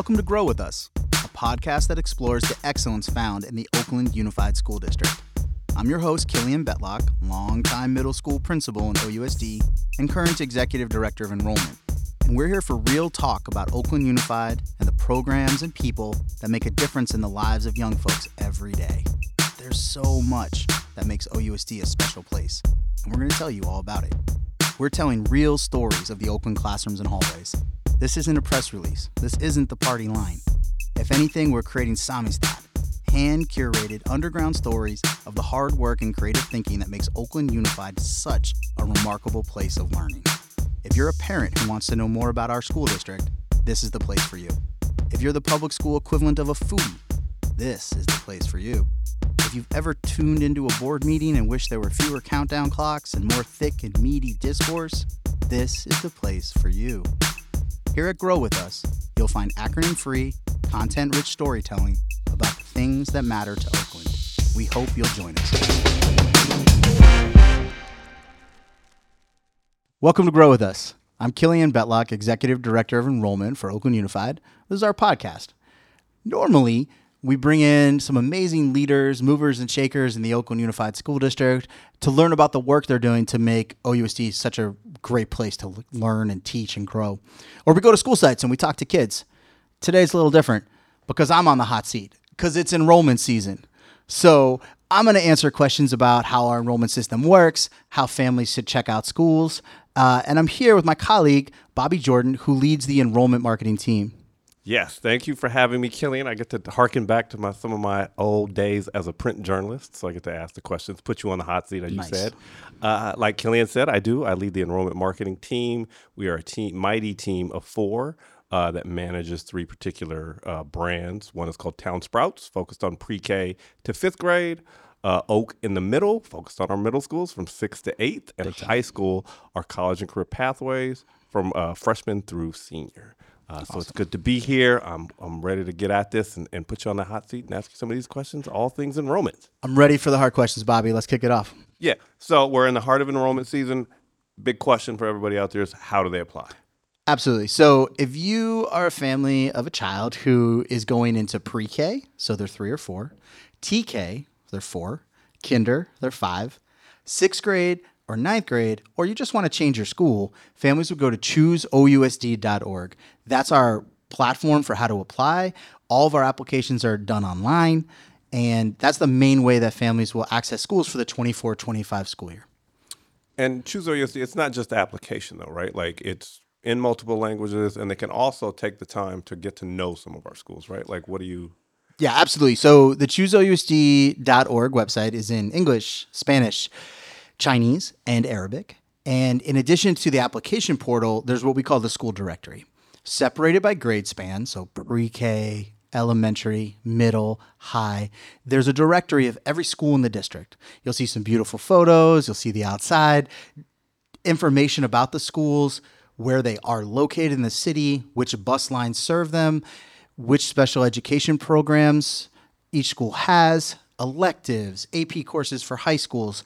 Welcome to Grow With Us, a podcast that explores the excellence found in the Oakland Unified School District. I'm your host, Killian Betlock, longtime middle school principal in OUSD and current executive director of enrollment. And we're here for real talk about Oakland Unified and the programs and people that make a difference in the lives of young folks every day. There's so much that makes OUSD a special place, and we're going to tell you all about it. We're telling real stories of the Oakland classrooms and hallways. This isn't a press release. This isn't the party line. If anything, we're creating Samistad, hand-curated underground stories of the hard work and creative thinking that makes Oakland Unified such a remarkable place of learning. If you're a parent who wants to know more about our school district, this is the place for you. If you're the public school equivalent of a foodie, this is the place for you. If you've ever tuned into a board meeting and wished there were fewer countdown clocks and more thick and meaty discourse, this is the place for you. Here at Grow With Us, you'll find acronym-free, content-rich storytelling about the things that matter to Oakland. We hope you'll join us. Welcome to Grow With Us. I'm Killian Betlock, Executive Director of Enrollment for Oakland Unified. This is our podcast. Normally, we bring in some amazing leaders, movers and shakers in the Oakland Unified School District to learn about the work they're doing to make OUSD such a great place to learn and teach and grow. Or we go to school sites and we talk to kids. Today's a little different because I'm on the hot seat because it's enrollment season. So I'm going to answer questions about how our enrollment system works, how families should check out schools. And I'm here with my colleague, Bobby Jordan, who leads the enrollment marketing team. Yes, thank you for having me, Killian. I get to harken back to some of my old days as a print journalist, so I get to ask the questions, put you on the hot seat, as nice. You said. Like Killian said, I do. I lead the enrollment marketing team. We are a mighty team of four that manages three particular brands. One is called Town Sprouts, focused on pre-K to fifth grade. Oak in the Middle, focused on our middle schools from 6th to 8th. And at high school, our college and career pathways from freshman through senior. Awesome. So it's good to be here. I'm ready to get at this and put you on the hot seat and ask you some of these questions, all things enrollment. I'm ready for the hard questions, Bobby. Let's kick it off. Yeah. So we're in the heart of enrollment season. Big question for everybody out there is how do they apply? Absolutely. So if you are a family of a child who is going into pre-K, so they're 3 or 4, TK, they're 4, kinder, they're 5, 6th grade or 9th grade, or you just want to change your school, families would go to chooseousd.org. That's our platform for how to apply. All of our applications are done online, and that's the main way that families will access schools for the 24-25 school year. And Choose OUSD, it's not just the application, though, right? Like, it's in multiple languages, and they can also take the time to get to know some of our schools, right? Like, what do you... Yeah, absolutely. So the chooseousd.org website is in English, Spanish, Chinese, and Arabic. And in addition to the application portal, there's what we call the school directory, separated by grade span, so pre-K, elementary, middle, high. There's a directory of every school in the district. You'll see some beautiful photos. You'll see the outside, information about the schools, where they are located in the city, which bus lines serve them, which special education programs each school has, electives, AP courses for high schools,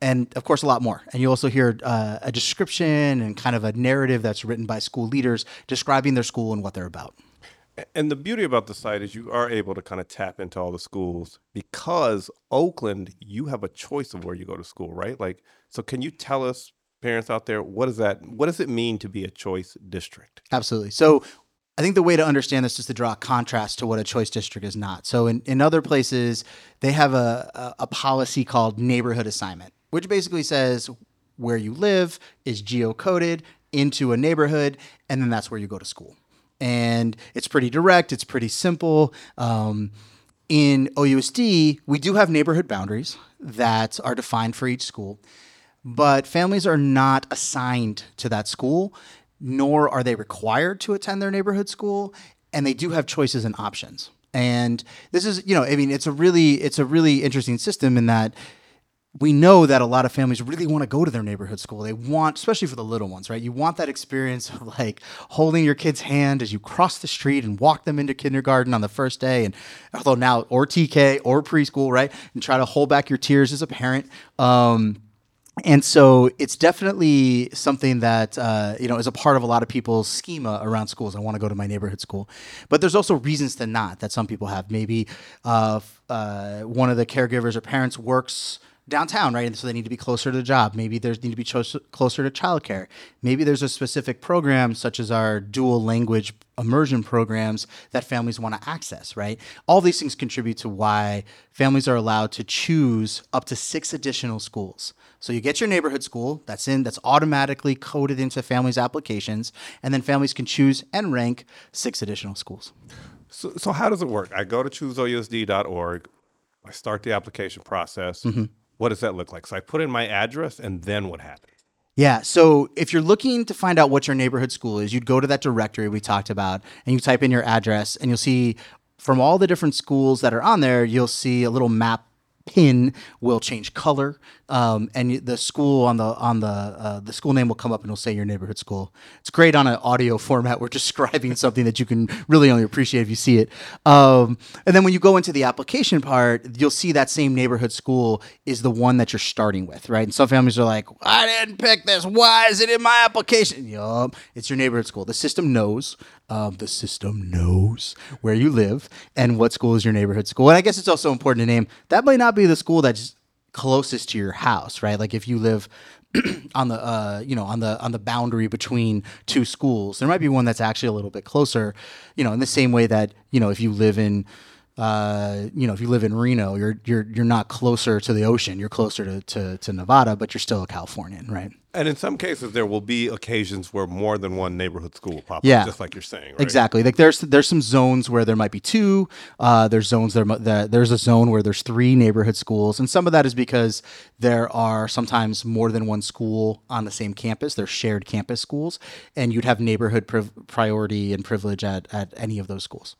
and, of course, a lot more. And you also hear a description and kind of a narrative that's written by school leaders describing their school and what they're about. And the beauty about the site is you are able to kind of tap into all the schools because Oakland, you have a choice of where you go to school, right? Like, so can you tell us, parents out there, what does it mean to be a choice district? Absolutely. So I think the way to understand this is to draw a contrast to what a choice district is not. So in other places, they have a policy called neighborhood assignment, which basically says where you live is geocoded into a neighborhood, and then that's where you go to school. And it's pretty direct. It's pretty simple. In OUSD, we do have neighborhood boundaries that are defined for each school, but families are not assigned to that school, nor are they required to attend their neighborhood school, and they do have choices and options. And this is, it's a really interesting system in that we know that a lot of families really want to go to their neighborhood school. They want, especially for the little ones, right? You want that experience of like holding your kid's hand as you cross the street and walk them into kindergarten on the first day, and although now or TK or preschool, right? And try to hold back your tears as a parent. And so it's definitely something that, is a part of a lot of people's schema around schools. I want to go to my neighborhood school. But there's also reasons to not that some people have. Maybe one of the caregivers or parents works downtown, right? And so they need to be closer to the job. Maybe there's need to be closer to childcare. Maybe there's a specific program such as our dual language immersion programs that families want to access, right? All these things contribute to why families are allowed to choose up to 6 additional schools. So you get your neighborhood school that's automatically coded into families' applications, and then families can choose and rank 6 additional schools. So how does it work? I go to chooseousd.org. I start the application process. Mm-hmm. What does that look like? So I put in my address, and then what happens? Yeah. So if you're looking to find out what your neighborhood school is, you'd go to that directory we talked about, and you type in your address, and you'll see from all the different schools that are on there, you'll see a little map pin will change color, and the school on the school name will come up, and it'll say your neighborhood school. It's great on an audio format. We're describing something that you can really only appreciate if you see it. And then when you go into the application part, you'll see that same neighborhood school is the one that you're starting with, right? And some families are like, "I didn't pick this. Why is it in my application?" Yup, it's your neighborhood school. The system knows. The system knows where you live and what school is your neighborhood school. And I guess it's also important to name that might not be the school that's closest to your house, right? Like if you live on the boundary between 2 schools, there might be one that's actually a little bit closer. In the same way that if you live in Reno, you're not closer to the ocean. You're closer to Nevada, but you're still a Californian, right? And in some cases, there will be occasions where more than one neighborhood school will pop up, just like you're saying, right? Exactly. Like there's some zones where there might be 2. There's zones there's a zone where there's 3 neighborhood schools, and some of that is because there are sometimes more than one school on the same campus. They're shared campus schools, and you'd have neighborhood priority and privilege at any of those schools.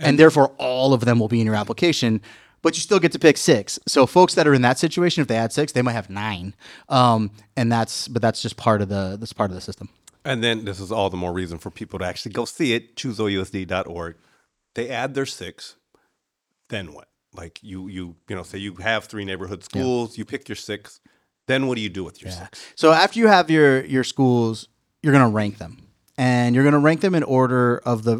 And therefore, all of them will be in your application, but you still get to pick 6. So folks that are in that situation, if they had 6, they might have 9, and that's just part of the system. And then this is all the more reason for people to actually go see it. chooseousd.org. They add their 6. Then what? Like say you have 3 neighborhood schools, You pick your 6. Then what do you do with your 6? So after you have your schools, you're going to rank them, and you're going to rank them in order of the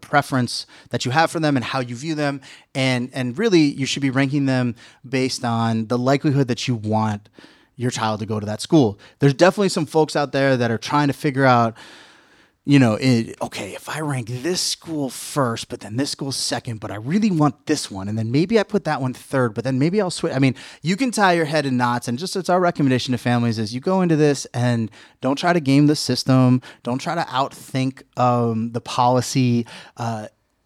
preference that you have for them and how you view them. And really, you should be ranking them based on the likelihood that you want your child to go to that school. There's definitely some folks out there that are trying to figure out, if I rank this school first, but then this school second, but I really want this one, and then maybe I put that one third, but then maybe I'll switch. I mean, you can tie your head in knots, and just it's our recommendation to families is you go into this and don't try to game the system. Don't try to outthink the policy.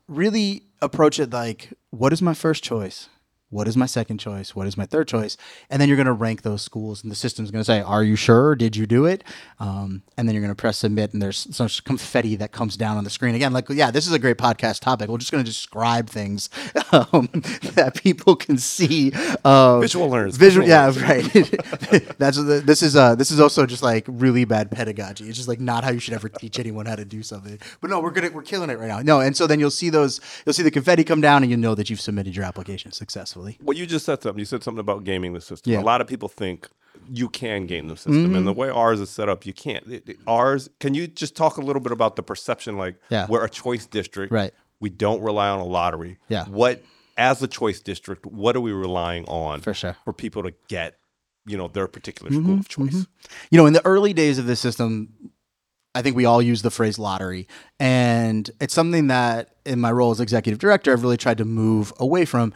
Really approach it like, what is my first choice? What is my second choice? What is my third choice? And then you're going to rank those schools, and the system's going to say, are you sure? Did you do it? And then you're going to press submit, and there's some confetti that comes down on the screen. Again, this is a great podcast topic. We're just going to describe things that people can see. Visual learners. Right. This is also just like really bad pedagogy. It's just like not how you should ever teach anyone how to do something. But no, we're killing it right now. No, and so then you'll see the confetti come down, and you know that you've submitted your application successfully. Well, you just said something. You said something about gaming the system. Yeah. A lot of people think you can game the system, and the way ours is set up, you can't. Can you just talk a little bit about the perception? We're a choice district. Right. We don't rely on a lottery. Yeah. As a choice district, what are we relying on for people to get, their particular school of choice? Mm-hmm. In the early days of this system, I think we all use the phrase lottery, and it's something that in my role as executive director, I've really tried to move away from.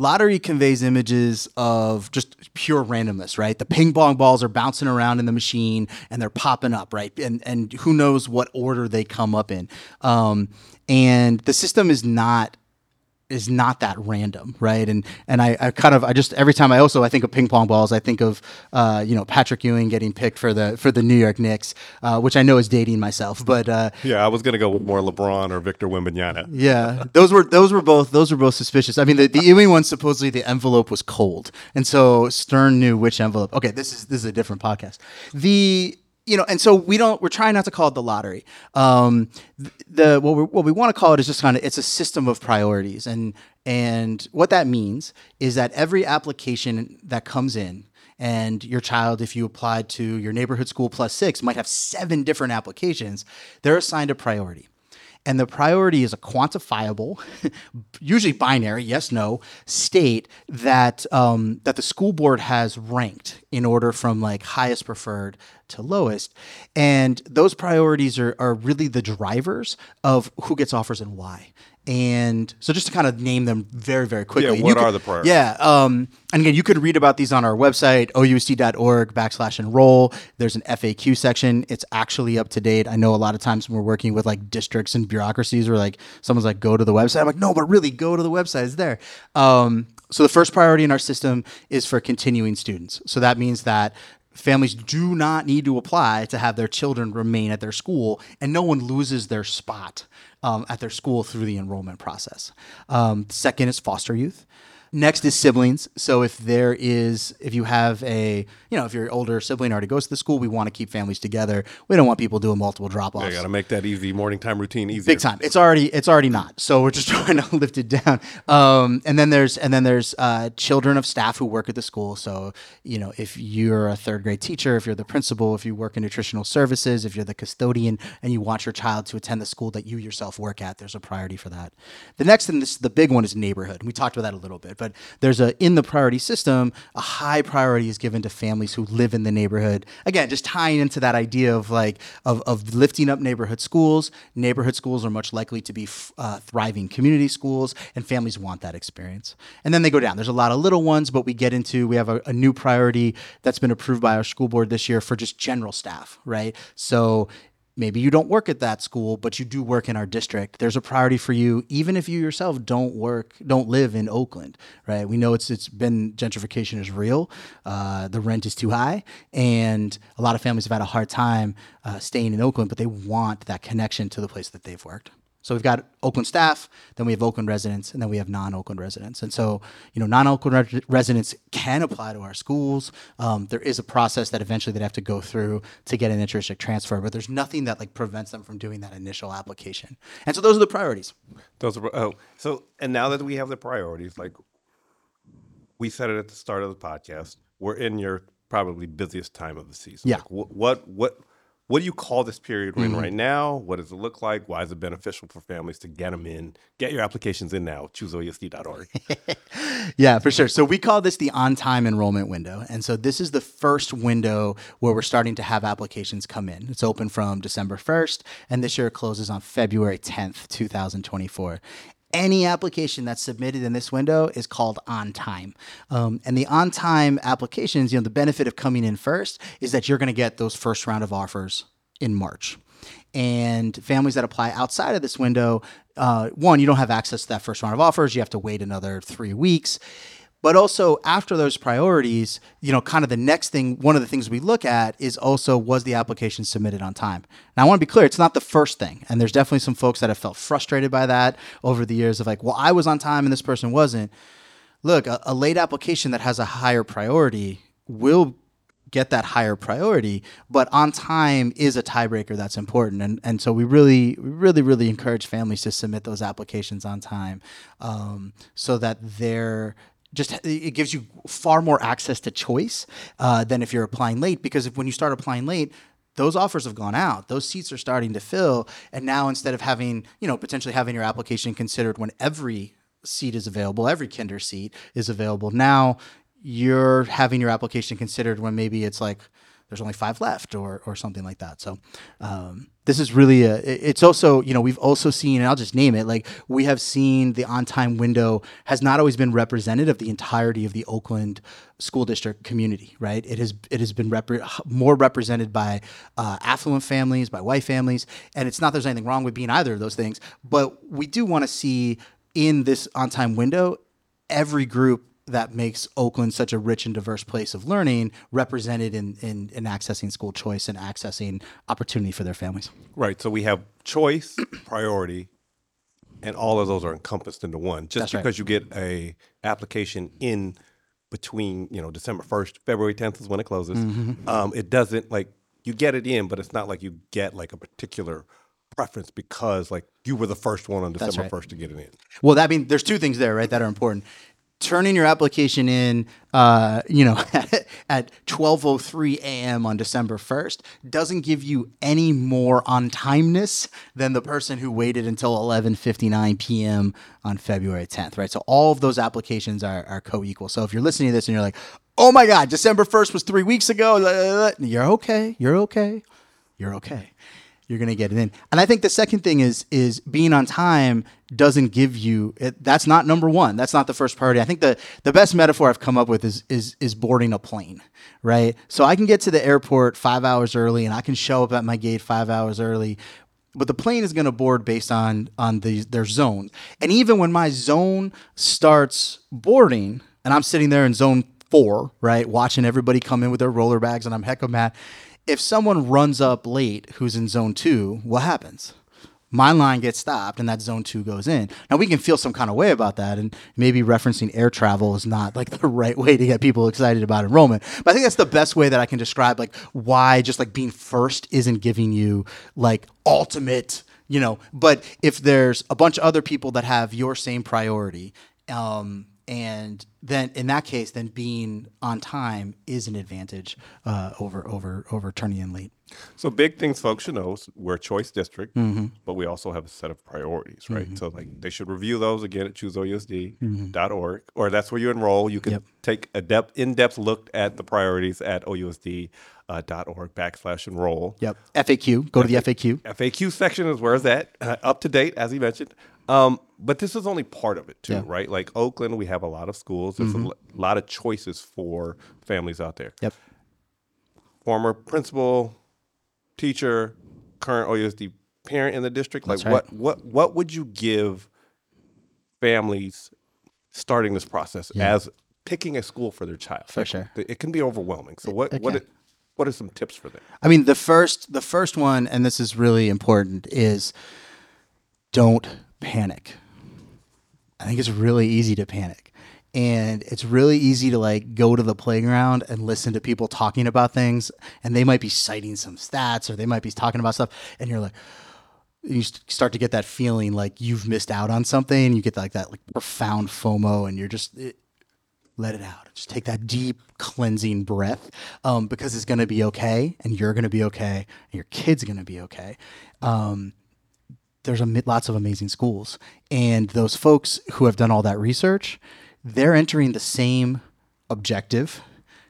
Lottery conveys images of just pure randomness, right? The ping pong balls are bouncing around in the machine, and they're popping up, right? And who knows what order they come up in. And the system is not that random, right? And I every time I think of ping pong balls, I think of Patrick Ewing getting picked for the New York Knicks, which I know is dating myself, but I was gonna go with more LeBron or Victor Wembanyama. Yeah, those were both suspicious. I mean, the Ewing one, supposedly the envelope was cold, and so Stern knew which envelope. Okay, this is a different podcast. We're trying not to call it the lottery. What we want to call it is just it's a system of priorities. And what that means is that every application that comes in And your child, if you applied to your neighborhood school plus six, might have 7 different applications. They're assigned a priority. And the priority is a quantifiable, usually binary, yes, no, state that that the school board has ranked in order from like highest preferred to lowest. And those priorities are really the drivers of who gets offers and why. And so just to kind of name them very, very quickly. Yeah, what are the priorities? Yeah. And again, you could read about these on our website, ousd.org/enroll. There's an FAQ section. It's actually up to date. I know a lot of times when we're working with like districts and bureaucracies where like someone's like, go to the website. I'm like, no, but really go to the website. It's there. So the first priority in our system is for continuing students. So that means that families do not need to apply to have their children remain at their school, and no one loses their spot at their school through the enrollment process. Second is foster youth. Next is siblings. So if your older sibling already goes to the school, we want to keep families together. We don't want people doing multiple drop-offs. Yeah, you got to make that easy morning time routine easier. Big time. It's already not. So we're just trying to lift it down. And then there's children of staff who work at the school. So, you know, if you're a third grade teacher, if you're the principal, if you work in nutritional services, if you're the custodian and you want your child to attend the school that you yourself work at, there's a priority for that. The next thing, this the big one, is neighborhood. We talked about that a little bit. But there's in the priority system, a high priority is given to families who live in the neighborhood. Again, just tying into that idea of like of lifting up neighborhood schools. Neighborhood schools are much likely to be thriving community schools, and families want that experience. And then they go down. There's a lot of little ones, but we have a new priority that's been approved by our school board this year for just general staff, right? So maybe you don't work at that school, but you do work in our district. There's a priority for you, even if you yourself don't live in Oakland, right? We know it's been, gentrification is real. The rent is too high, and a lot of families have had a hard time staying in Oakland, but they want that connection to the place that they've worked. So we've got Oakland staff, then we have Oakland residents, and then we have non-Oakland residents. And so, you know, non-Oakland residents can apply to our schools. There is a process that eventually they'd have to go through to get an interdistrict transfer, but there's nothing that like prevents them from doing that initial application. And so those are the priorities. And now that we have the priorities, like we said it at the start of the podcast, we're in your probably busiest time of the season. Yeah. Like, what do you call this period we're in right now? What does it look like? Why is it beneficial for families to get them in? Get your applications in now. chooseousd.org. Yeah, for sure. So we call this the on-time enrollment window. And so this is the first window where we're starting to have applications come in. It's open from December 1st, and this year it closes on February 10th, 2024. Any application that's submitted in this window is called on time. And the on time applications, you know, the benefit of coming in first is that you're going to get those first round of offers in March. And families that apply outside of this window, one, you don't have access to that first round of offers. You have to wait another 3 weeks. But also after those priorities, you know, kind of the next thing, one of the things we look at is also, was the application submitted on time? Now, I want to be clear, it's not the first thing. And there's definitely some folks that have felt frustrated by that over the years of like, well, I was on time and this person wasn't. Look, a late application that has a higher priority will get that higher priority, but on time is a tiebreaker that's important. And so we really encourage families to submit those applications on time so that they're... it gives you far more access to choice than if you're applying late, because when you start applying late, those offers have gone out. Those seats are starting to fill. And now instead of having, you know, potentially having your application considered when every seat is available, every kinder seat is available, now you're having your application considered when maybe it's like there's only 5 left or something like that. So this is really it's also, you know, we've also seen, and I'll just name it, like we have seen the on-time window has not always been representative of the entirety of the Oakland school district community, right? It has been more represented by affluent families, by white families, and it's not there's anything wrong with being either of those things, but we do want to see in this on-time window every group that makes Oakland such a rich and diverse place of learning represented in accessing school choice and accessing opportunity for their families. Right. So we have choice, priority, and all of those are encompassed into one. Just That's because right. You get a application in between, you know, December 1st, February 10th is when it closes. Mm-hmm. It doesn't, like, you get it in, but it's not like you get like a particular preference because like you were the first one on December 1st to get it in. Well, I mean, there's two things there, right, that are important. turning your application in, at 12:03 a.m. on December 1st doesn't give you any more on-timeness than the person who waited until 11:59 p.m. on February 10th, right? So all of those applications are co-equal. So if you're listening to this and you're like, oh my God, December 1st was 3 weeks ago, You're okay. You're going to get it in. And I think the second thing is being on time doesn't give you – that's not number one. That's not the first priority. I think the best metaphor I've come up with is boarding a plane, right? So I can get to the airport 5 hours early and I can show up at my gate 5 hours early, but the plane is going to board based on their zone. And even when my zone starts boarding and I'm sitting there in zone 4, right, watching everybody come in with their roller bags and I'm hecka mad – if someone runs up late who's in zone 2, what happens? My line gets stopped and that zone 2 goes in. Now, we can feel some kind of way about that, and maybe referencing air travel is not like the right way to get people excited about enrollment. But I think that's the best way that I can describe like why just like being first isn't giving you like ultimate, you know. But if there's a bunch of other people that have your same priority, and then in that case, then being on time is an advantage over turning in late. So big things folks should know, we're a choice district, mm-hmm. but we also have a set of priorities, right? Mm-hmm. So like they should review those again at chooseousd.org, or that's where you enroll. You can take a in-depth look at the priorities at ousd.org/enroll. Yep. FAQ. Go to the FAQ. FAQ section is where it's at. Up to date, as you mentioned. But this is only part of it too, right? Like Oakland, we have a lot of schools. There's a lot of choices for families out there. Yep. Former principal, teacher, current OUSD parent in the district. That's like right. what would you give families starting this process as picking a school for their child? For sure. It can be overwhelming. So what are some tips for them? I mean, the first one, and this is really important, is don't panic. I think it's really easy to panic. And it's really easy to like go to the playground and listen to people talking about things. And they might be citing some stats or they might be talking about stuff. And you're like, you start to get that feeling like you've missed out on something. You get like that like profound FOMO and you're just... let it out. Just take that deep cleansing breath because it's going to be okay and you're going to be okay and your kid's going to be okay. There's lots of amazing schools, and those folks who have done all that research, they're entering the same objective,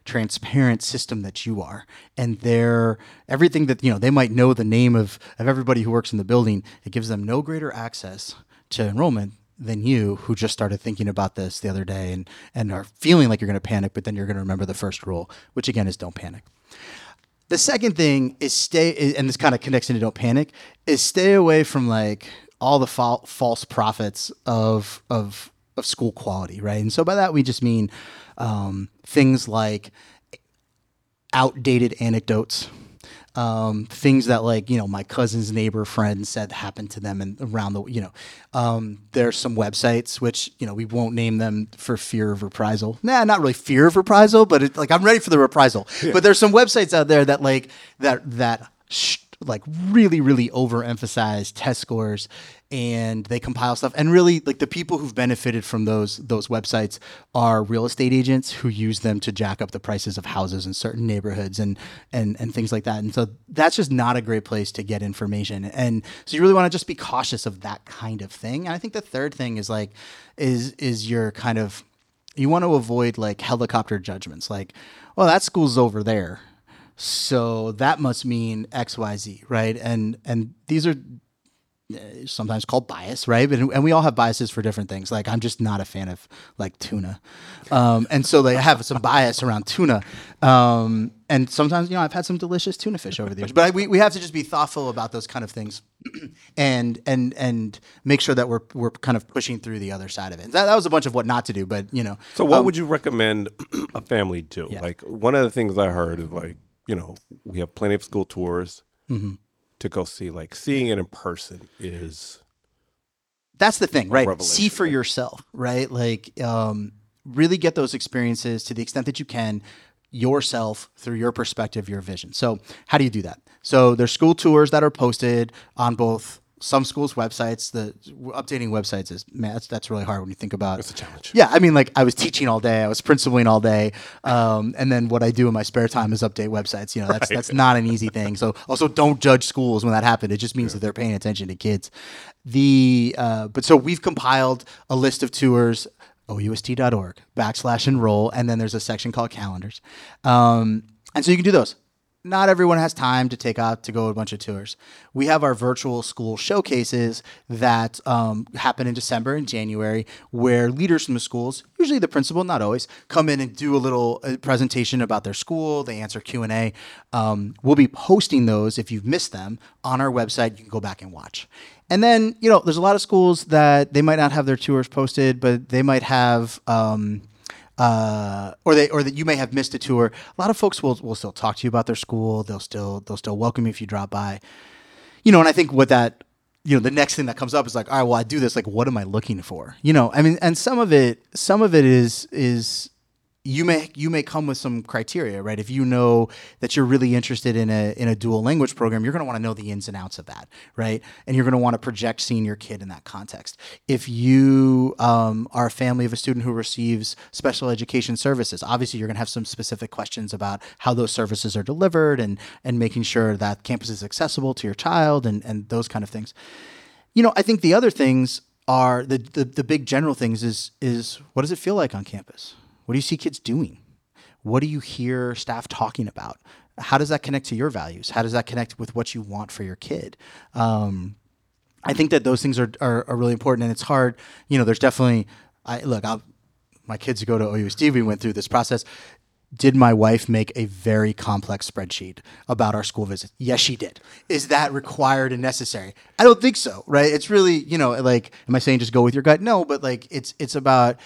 transparent system that you are, and they're everything that, you know, they might know the name of everybody who works in the building. It gives them no greater access to enrollment than you, who just started thinking about this the other day and are feeling like you're going to panic, but then you're going to remember the first rule, which again is don't panic. The second thing is stay, and this kind of connects into don't panic, is stay away from like all the false prophets of school quality, right? And so by that we just mean things like outdated anecdotes. Things that like, you know, my cousin's neighbor friend said happened to them and around the, you know, there's some websites which, you know, we won't name them for fear of reprisal. Nah, not really fear of reprisal, but it's like, I'm ready for the reprisal, but there's some websites out there that like, that really, really overemphasize test scores, and they compile stuff. And really, like the people who've benefited from those websites are real estate agents who use them to jack up the prices of houses in certain neighborhoods and things like that. And so that's just not a great place to get information. And so you really want to just be cautious of that kind of thing. And I think the third thing is like is your kind of, you want to avoid like helicopter judgments, like, well, that school's over there, so that must mean X, Y, Z, right? And these are sometimes called bias, right? And we all have biases for different things. Like I'm just not a fan of like tuna, and so they have some bias around tuna. And sometimes, you know, I've had some delicious tuna fish over the years, but we have to just be thoughtful about those kind of things, and make sure that we're kind of pushing through the other side of it. And that was a bunch of what not to do, but you know. So what would you recommend a family do? Yeah. Like one of the things I heard is like, you know, we have plenty of school tours to go see. Like seeing it in person is... That's the thing, right? Revelation. See for yourself, right? Like really get those experiences to the extent that you can yourself through your perspective, your vision. So how do you do that? So there's school tours that are posted on both some schools' websites, the updating websites is, man, that's really hard when you think about it. It's a challenge. Yeah, I mean, like, I was teaching all day, I was principaling all day, and then what I do in my spare time is update websites. You know, that's not an easy thing. So also, don't judge schools when that happens. It just means that they're paying attention to kids. But so we've compiled a list of tours, ousd.org/enroll, and then there's a section called calendars, and so you can do those. Not everyone has time to take out to go a bunch of tours. We have our virtual school showcases that happen in December and January, where leaders from the schools, usually the principal, not always, come in and do a little presentation about their school. They answer Q&A. We'll be posting those, if you've missed them, on our website. You can go back and watch. And then, you know, there's a lot of schools that they might not have their tours posted, but they might have or that you may have missed a tour. A lot of folks will still talk to you about their school. They'll still welcome you if you drop by. You know, and I think what that, you know, the next thing that comes up is like, all right, well, I do this, like, what am I looking for? You know, I mean, and some of it is you may come with some criteria, right? If you know that you're really interested in a dual language program, you're going to want to know the ins and outs of that, right? And you're going to want to project seeing your kid in that context. If you are a family of a student who receives special education services, obviously you're going to have some specific questions about how those services are delivered and making sure that campus is accessible to your child and those kind of things. You know, I think the other things are the big general things is what does it feel like on campus? What do you see kids doing? What do you hear staff talking about? How does that connect to your values? How does that connect with what you want for your kid? I think that those things are really important, and it's hard. You know, there's definitely my kids go to OUSD. We went through this process. Did my wife make a very complex spreadsheet about our school visits? Yes, she did. Is that required and necessary? I don't think so, right? It's really, you know, like, am I saying just go with your gut? No, but like it's about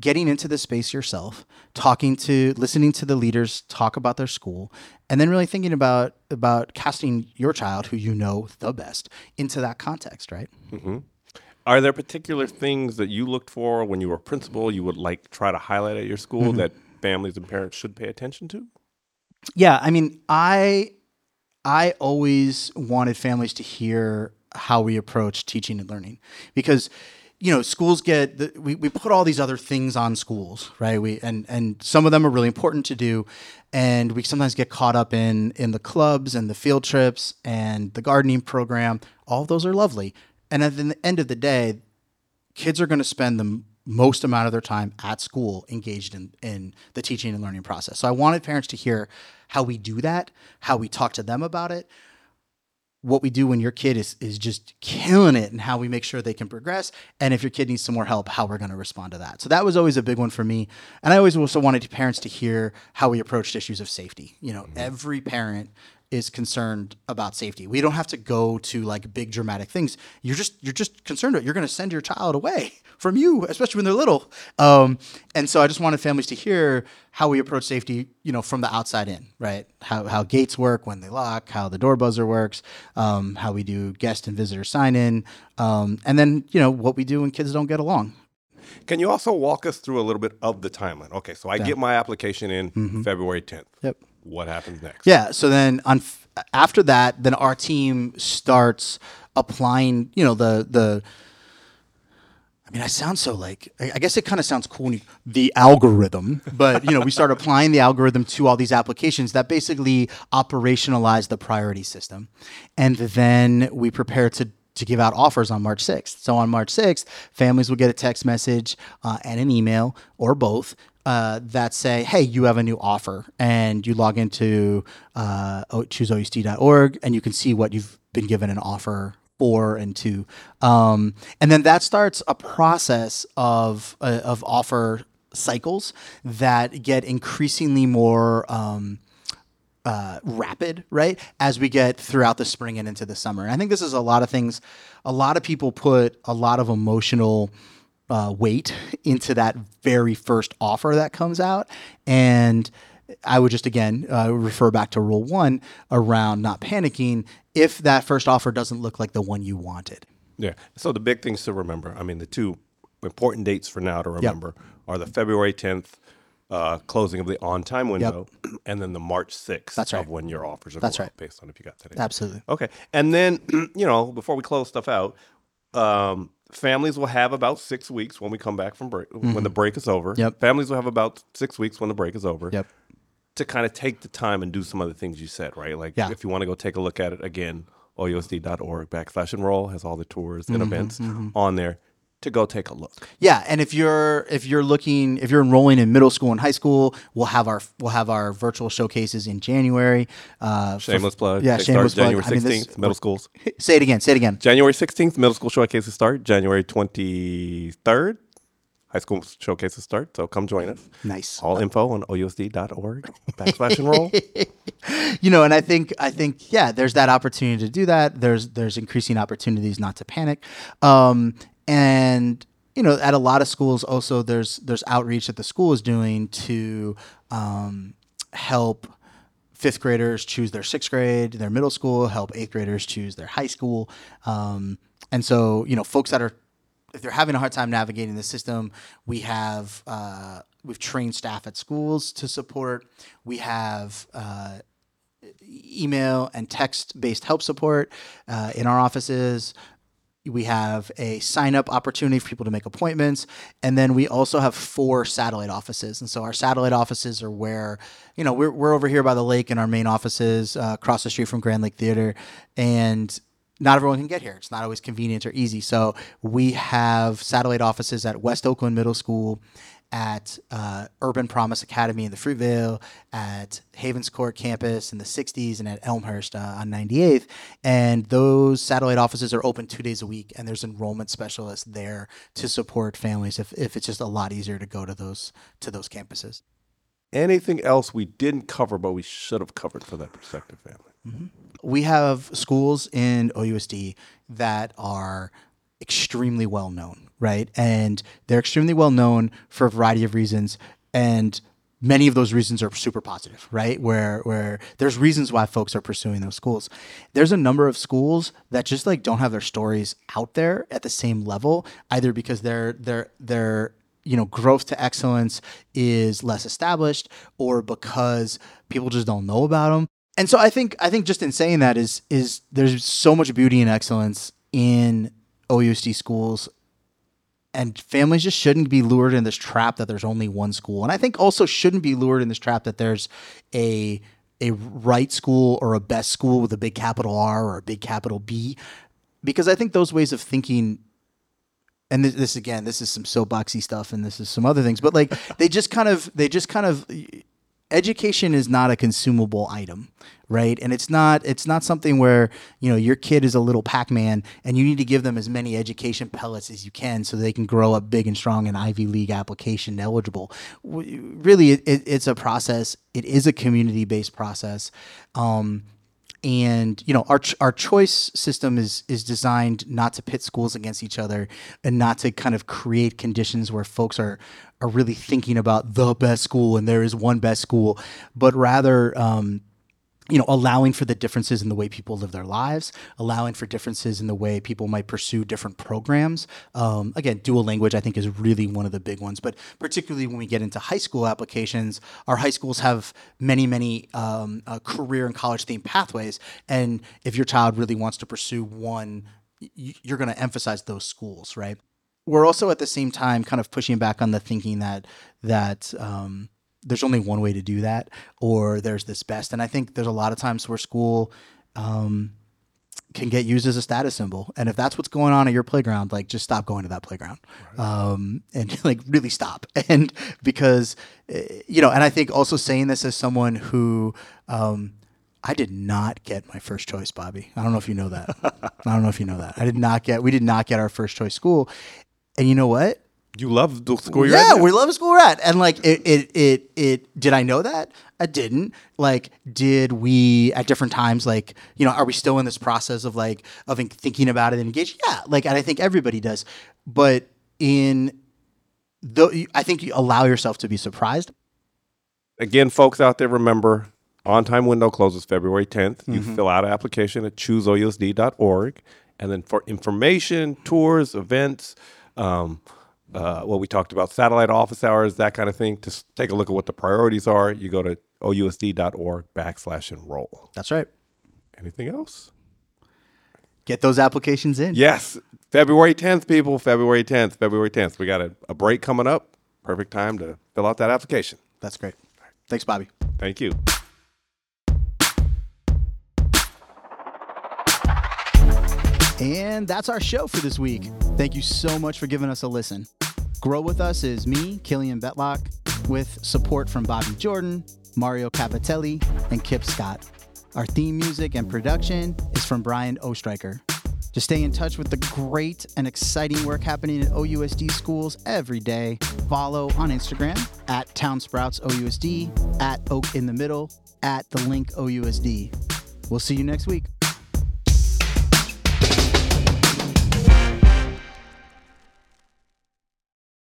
getting into the space yourself, listening to the leaders talk about their school, and then really thinking about casting your child, who you know the best, into that context, right? Mm-hmm. Are there particular things that you looked for when you were principal you would like try to highlight at your school mm-hmm. that families and parents should pay attention to? Yeah, I mean, I always wanted families to hear how we approach teaching and learning, because you know, schools we put all these other things on schools, right? And some of them are really important to do, and we sometimes get caught up in the clubs and the field trips and the gardening program. All of those are lovely, and at the end of the day, kids are going to spend the most amount of their time at school engaged in the teaching and learning process. So I wanted parents to hear how we do that, how we talk to them about it, what we do when your kid is just killing it, and how we make sure they can progress. And if your kid needs some more help, how we're going to respond to that. So that was always a big one for me. And I always also wanted parents to hear how we approached issues of safety. You know, mm-hmm. every parent is concerned about safety. We don't have to go to like big dramatic things. You're just concerned about, you're going to send your child away from you, especially when they're little. And so I just wanted families to hear how we approach safety, you know, from the outside in, right? How gates work when they lock, how the door buzzer works, how we do guest and visitor sign in, and then, you know, what we do when kids don't get along. Can you also walk us through a little bit of the timeline? Okay, so I get my application in mm-hmm. February 10th. Yep. What happens next? Yeah. So then after that, then our team starts applying, you know, I mean, I sound so like, I guess it kind of sounds cool, the algorithm, but, you know, we start applying the algorithm to all these applications that basically operationalize the priority system. And then we prepare to give out offers on March 6th. So on March 6th, families will get a text message and an email, or both, that say, hey, you have a new offer, and you log into chooseousd.org, and you can see what you've been given an offer for and to. And then that starts a process of offer cycles that get increasingly more rapid, right? As we get throughout the spring and into the summer. And I think this is a lot of things. A lot of people put a lot of emotional weight into that very first offer that comes out. And I would just, again, refer back to rule one around not panicking if that first offer doesn't look like the one you wanted. Yeah. So the big things to remember, I mean, the two important dates for now to remember yep. are the February 10th closing of the on-time window yep. and then the March 6th That's right. of when your offers are going right. based on if you got today. Absolutely. Okay. And then, you know, before we close stuff out, families will have about 6 weeks when we come back from break, mm-hmm. when the break is over. Yep. Families will have about 6 weeks when the break is over. Yep. To kind of take the time and do some of the things you said, right? Like if you want to go take a look at it again, chooseousd.org/enroll has all the tours and events on there to go take a look. Yeah, and if you're enrolling in middle school and high school, we'll have our virtual showcases in January. Shameless plug. Yeah, shameless plug. January 16th, middle schools. Say it again. January 16th, middle school showcases start. January 23rd. High school showcases start, so come join us. Nice. All info on chooseousd.org/enroll. You know, and I think, yeah, there's that opportunity to do that. There's increasing opportunities not to panic. And, you know, at a lot of schools also there's outreach that the school is doing to help fifth graders choose their sixth grade, their middle school, help eighth graders choose their high school. And so, you know, folks that are, if they're having a hard time navigating the system, we've trained staff at schools to support. We have email and text-based help support in our offices. We have a sign-up opportunity for people to make appointments. And then we also have 4 satellite offices. And so our satellite offices are where, you know, we're over here by the lake in our main offices across the street from Grand Lake Theater. And not everyone can get here. It's not always convenient or easy. So we have satellite offices at West Oakland Middle School, at Urban Promise Academy in the Fruitvale, at Havens Court Campus in the 60s, and at Elmhurst on 98th. And those satellite offices are open 2 days a week, and there's enrollment specialists there to support families if it's just a lot easier to go to those campuses. Anything else we didn't cover but we should have covered for that prospective family? Mm-hmm. We have schools in OUSD that are extremely well known, right? And they're extremely well known for a variety of reasons. And many of those reasons are super positive, right? Where there's reasons why folks are pursuing those schools. There's a number of schools that just like don't have their stories out there at the same level, either because they're you know, growth to excellence is less established, or because people just don't know about them. And so I think just in saying that is there's so much beauty and excellence in OUSD schools, and families just shouldn't be lured in this trap that there's only one school. And I think also shouldn't be lured in this trap that there's a right school or a best school with a big capital R or a big capital B, because I think those ways of thinking, and this is some soapboxy stuff, and this is some other things, but like they just kind of education is not a consumable item, right? And it's not something where, you know, your kid is a little Pac-Man and you need to give them as many education pellets as you can so they can grow up big and strong and Ivy League application eligible. Really, it's a process. It is a community-based process. And, you know, our choice system is designed not to pit schools against each other and not to kind of create conditions where folks are really thinking about the best school and there is one best school, but rather, you know, allowing for the differences in the way people live their lives, allowing for differences in the way people might pursue different programs. Again, dual language, I think, is really one of the big ones, but particularly when we get into high school applications, our high schools have many career and college themed pathways. And if your child really wants to pursue one, you're going to emphasize those schools, right? We're also at the same time kind of pushing back on the thinking that there's only one way to do that, or there's this best. And I think there's a lot of times where school can get used as a status symbol. And if that's what's going on at your playground, like just stop going to that playground, right. And like really stop. And because, you know, and I think also saying this as someone who, I did not get my first choice, Bobby. I don't know if you know that. We did not get our first choice school. And you know what? You love the school you're at? Yeah, we love the school we're at. And like it did I know that? I didn't. Like, did we at different times, like, you know, are we still in this process of like of thinking about it and engaging? Yeah. Like, and I think everybody does. But I think you allow yourself to be surprised. Again, folks out there, remember, on-time window closes February 10th. You fill out an application at chooseousd.org, and then for information, tours, events, what we talked about, satellite office hours, that kind of thing, to take a look at what the priorities are. You go to OUSD.org/enroll. That's right. Anything else? Get those applications in. Yes. February 10th, people. February 10th. February 10th. We got a break coming up. Perfect time to fill out that application. That's great. Right. Thanks, Bobby. Thank you. And that's our show for this week. Thank you so much for giving us a listen. Grow With Us is me, Killian Betlock, with support from Bobby Jordan, Mario Capitelli, and Kip Scott. Our theme music and production is from Brian Ostriker. To stay in touch with the great and exciting work happening at OUSD schools every day, follow on Instagram at Town Sprouts OUSD, at Oak in the Middle, at The Link OUSD. We'll see you next week.